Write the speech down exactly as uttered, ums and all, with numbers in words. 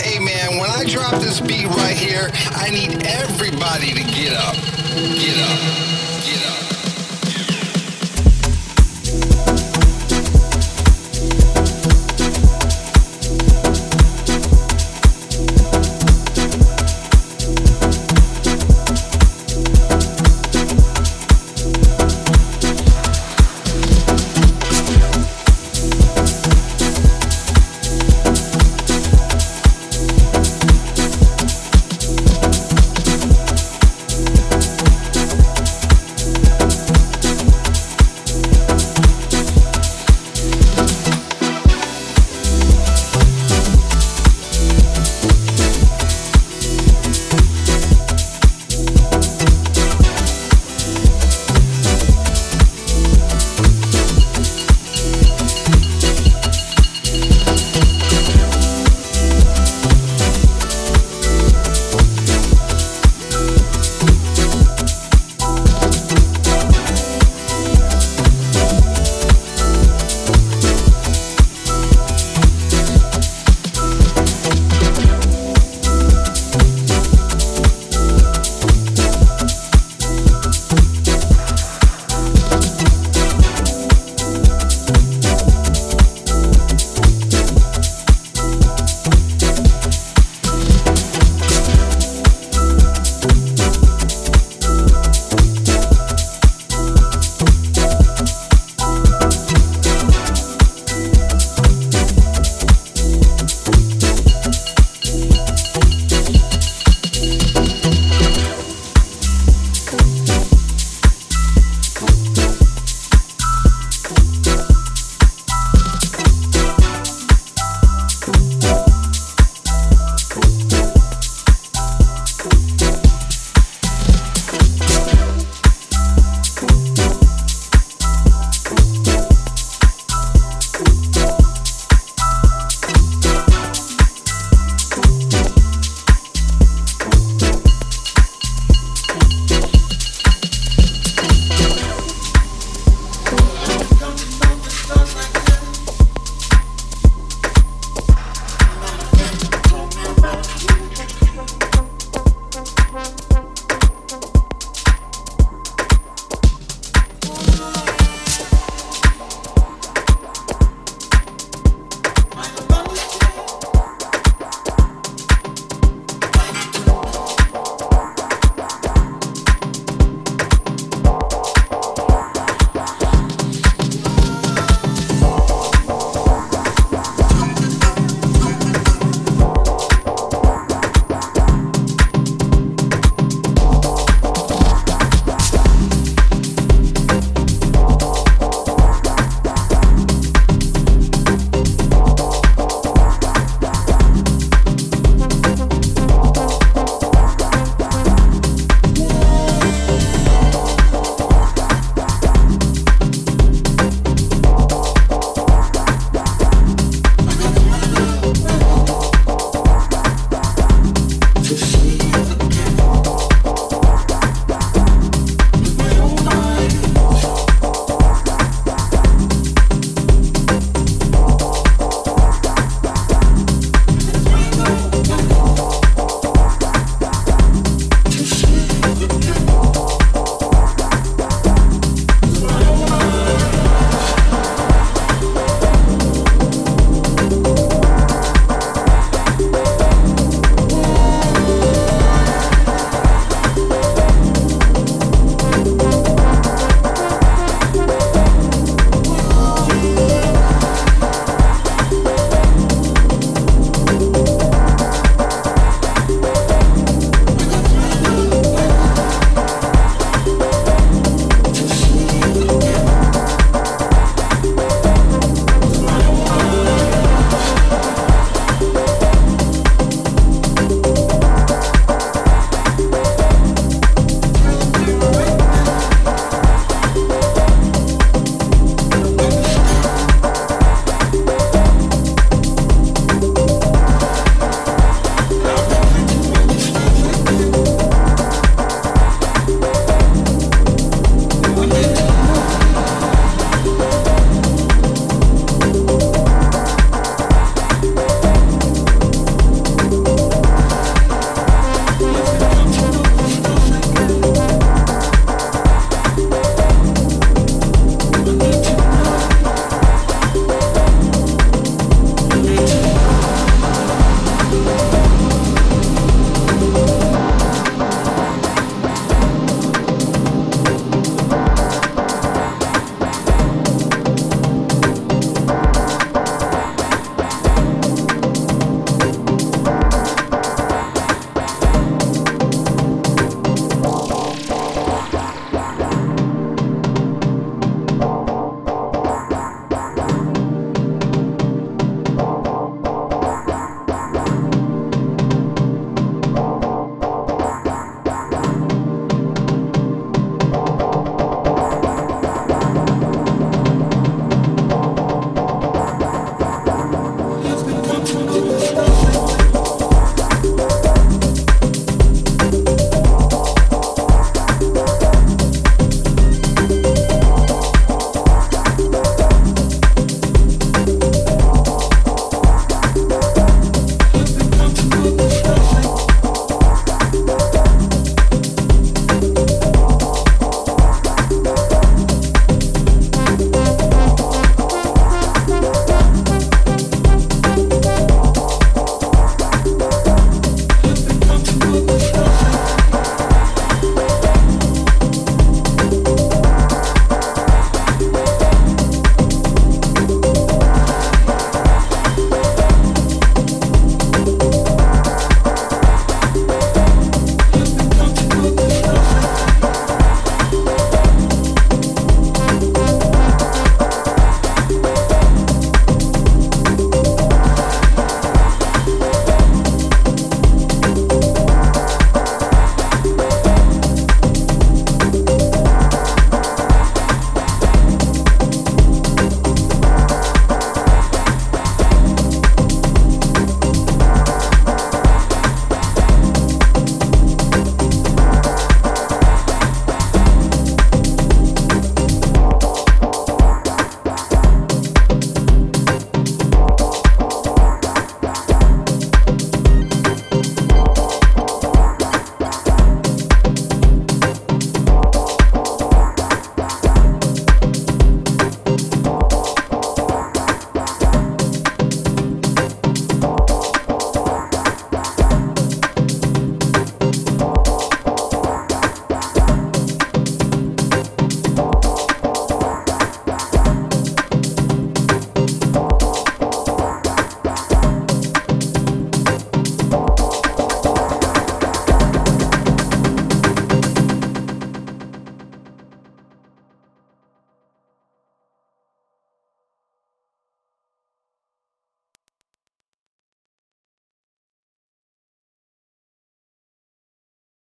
Hey man, when I drop this beat right here, I need everybody to get up. Get up.